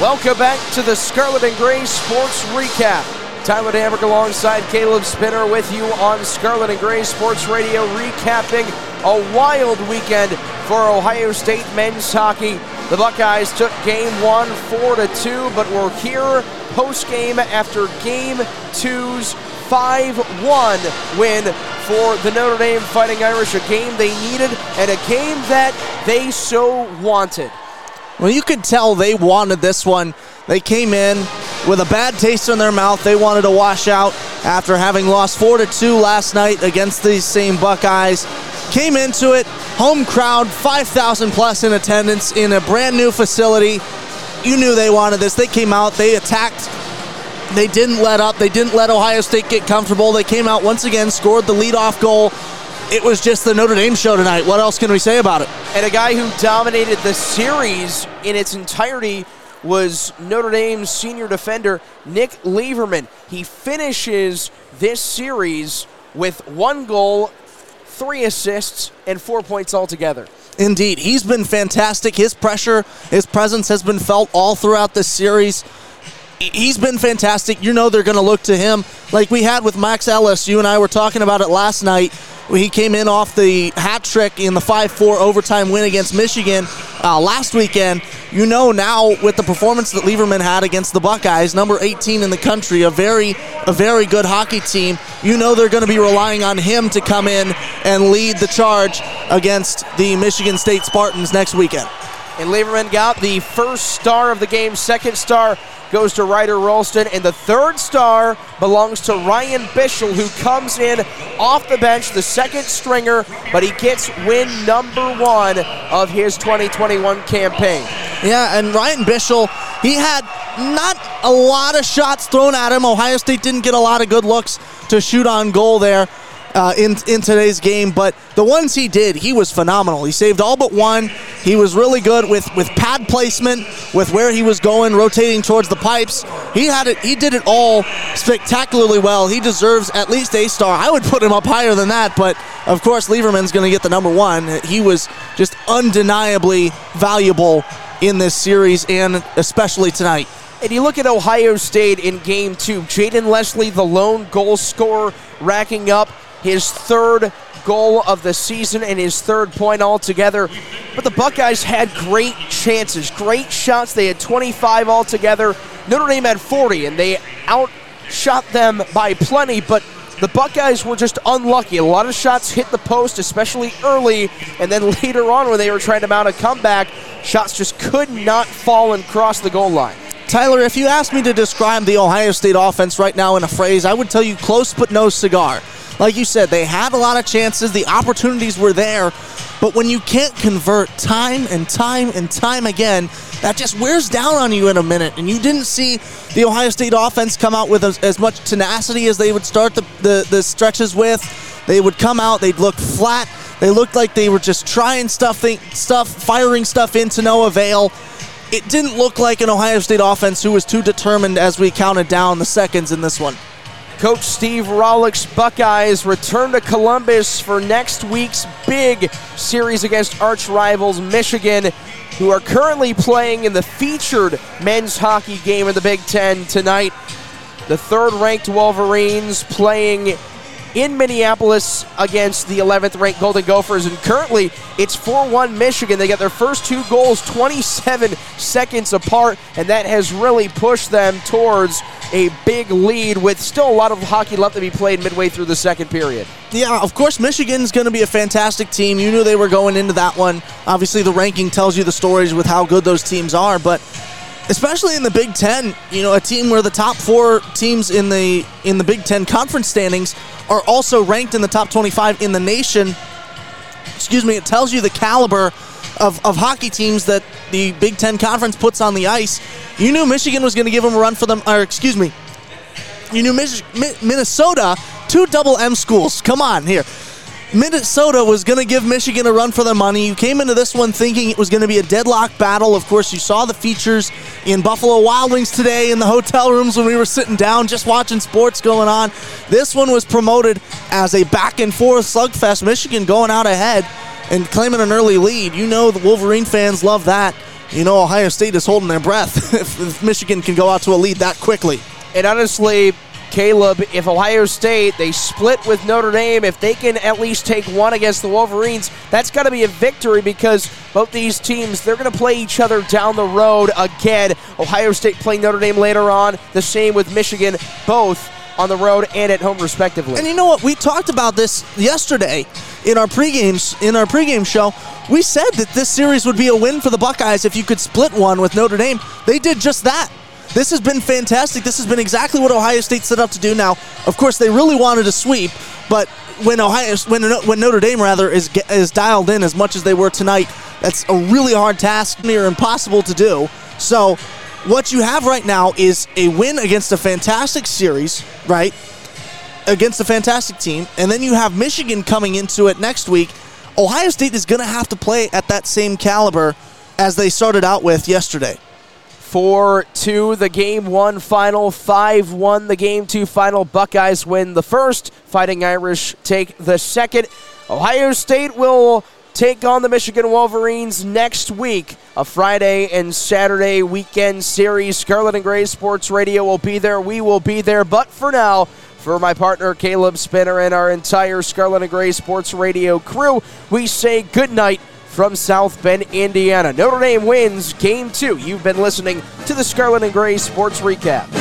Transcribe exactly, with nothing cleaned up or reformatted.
Welcome back to the Scarlet and Gray Sports Recap. Tyler Danburg alongside Caleb Spinner with you on Scarlet and Gray Sports Radio, recapping a wild weekend for Ohio State men's hockey. The Buckeyes took game one, four to two, but we're here post-game after game two's five one win for the Notre Dame Fighting Irish, a game they needed and a game that they so wanted. Well, you could tell they wanted this one. They came in with a bad taste in their mouth. They wanted to wash out after having lost four to two last night against these same Buckeyes. Came into it, home crowd, five thousand plus in attendance in a brand new facility. You knew they wanted this. They came out, they attacked. They didn't let up. They didn't let Ohio State get comfortable. They came out once again, scored the leadoff goal. It was just the Notre Dame show tonight. What else can we say about it? And a guy who dominated the series in its entirety was Notre Dame's senior defender, Nick Leverman. He finishes this series with one goal, three assists, and four points altogether. Indeed. He's been fantastic. His pressure, his presence has been felt all throughout this series. He's been fantastic. You know they're going to look to him. Like we had with Max Ellis, you and I were talking about it last night. He came in off the hat trick in the five four overtime win against Michigan uh, last weekend. You know now with the performance that Leverman had against the Buckeyes, number eighteen in the country, a very a very good hockey team, you know they're going to be relying on him to come in and lead the charge against the Michigan State Spartans next weekend. And Leverman got the first star of the game. Second star goes to Ryder Rolston, and the third star belongs to Ryan Bischel, who comes in off the bench, the second stringer, but he gets win number one of his twenty twenty-one campaign. Yeah, and Ryan Bischel, he had not a lot of shots thrown at him. Ohio State didn't get a lot of good looks to shoot on goal there. Uh, in in today's game, but the ones he did, he was phenomenal. He saved all but one. He was really good with, with pad placement, with where he was going, rotating towards the pipes. He had it. He did it all spectacularly well. He deserves at least a star. I would put him up higher than that, but of course Leverman's going to get the number one. He was just undeniably valuable in this series and especially tonight. And you look at Ohio State in game two. Jaden Lesley, the lone goal scorer, racking up his third goal of the season and his third point altogether. But the Buckeyes had great chances, great shots. They had twenty-five altogether. Notre Dame had forty, and they outshot them by plenty, but the Buckeyes were just unlucky. A lot of shots hit the post, especially early, and then later on when they were trying to mount a comeback, shots just could not fall and cross the goal line. Tyler, if you asked me to describe the Ohio State offense right now in a phrase, I would tell you close but no cigar. Like you said, they had a lot of chances. The opportunities were there. But when you can't convert time and time and time again, that just wears down on you in a minute. And you didn't see the Ohio State offense come out with as, as much tenacity as they would start the, the, the stretches with. They would come out. They'd look flat. They looked like they were just trying stuff, stuff, firing stuff in to no avail. It didn't look like an Ohio State offense who was too determined as we counted down the seconds in this one. Coach Steve Rollick's Buckeyes return to Columbus for next week's big series against arch rivals Michigan, who are currently playing in the featured men's hockey game of the Big Ten tonight. The third-ranked Wolverines playing in Minneapolis against the eleventh-ranked Golden Gophers, and currently it's four one Michigan. They got their first two goals twenty-seven seconds apart, and that has really pushed them towards a big lead with still a lot of hockey left to be played midway through the second period. Yeah, of course, Michigan's going to be a fantastic team. You knew they were going into that one. Obviously, the ranking tells you the stories with how good those teams are, but especially in the Big Ten, you know, a team where the top four teams in the in the Big Ten conference standings are also ranked in the top twenty-five in the nation. Excuse me, it tells you the caliber of, of hockey teams that the Big Ten Conference puts on the ice. You knew Michigan was going to give them a run for them, or excuse me, you knew Mich- Mi- Minnesota, two double M schools, come on here. Minnesota was going to give Michigan a run for their money. You came into this one thinking it was going to be a deadlock battle. Of course, you saw the features in Buffalo Wild Wings today in the hotel rooms when we were sitting down just watching sports going on. This one was promoted as a back-and-forth slugfest. Michigan going out ahead and claiming an early lead. You know the Wolverine fans love that. you know, Ohio State is holding their breath if, if Michigan can go out to a lead that quickly. And honestly, Caleb, if Ohio State, they split with Notre Dame, if they can at least take one against the Wolverines, that's got to be a victory because both these teams, they're going to play each other down the road again. Ohio State playing Notre Dame later on, the same with Michigan, both on the road and at home respectively. And you know what? We talked about this yesterday in our pregame, in our pregame show. We said that this series would be a win for the Buckeyes if you could split one with Notre Dame. They did just that. This has been fantastic. This has been exactly what Ohio State set up to do. Now, of course, they really wanted a sweep, but when Ohio, when when Notre Dame rather is is dialed in as much as they were tonight, that's a really hard task, near impossible to do. So, what you have right now is a win against a fantastic series, right? Against a fantastic team, and then you have Michigan coming into it next week. Ohio State is going to have to play at that same caliber as they started out with yesterday. four two the game one final, five one the game two final. Buckeyes win the first, Fighting Irish take the second. Ohio State will take on the Michigan Wolverines next week. A Friday and Saturday weekend series. Scarlet and Gray Sports Radio will be there. We will be there. But for now, for my partner Caleb Spinner and our entire Scarlet and Gray Sports Radio crew, we say goodnight from South Bend, Indiana. Notre Dame wins Game two. You've been listening to the Scarlet and Gray Sports Recap.